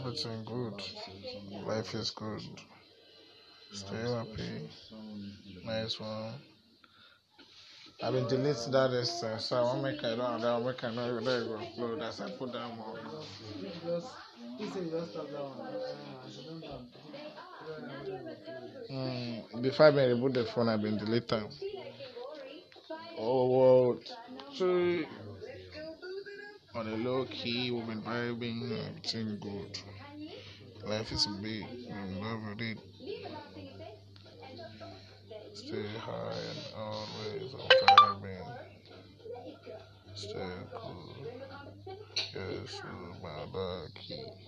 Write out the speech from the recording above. everything good. Life is good. Stay happy. Nice one. I mean, delete that instance, so I won't make I don't allow, make I know whether it will upload as I put down more. Before I reboot the phone, I've been deleted. Oh, wow. So, on a low key, we've been vibing, everything good. Life is big, we love it. Stay high and always vibing. Stay cool. Yes, my lucky.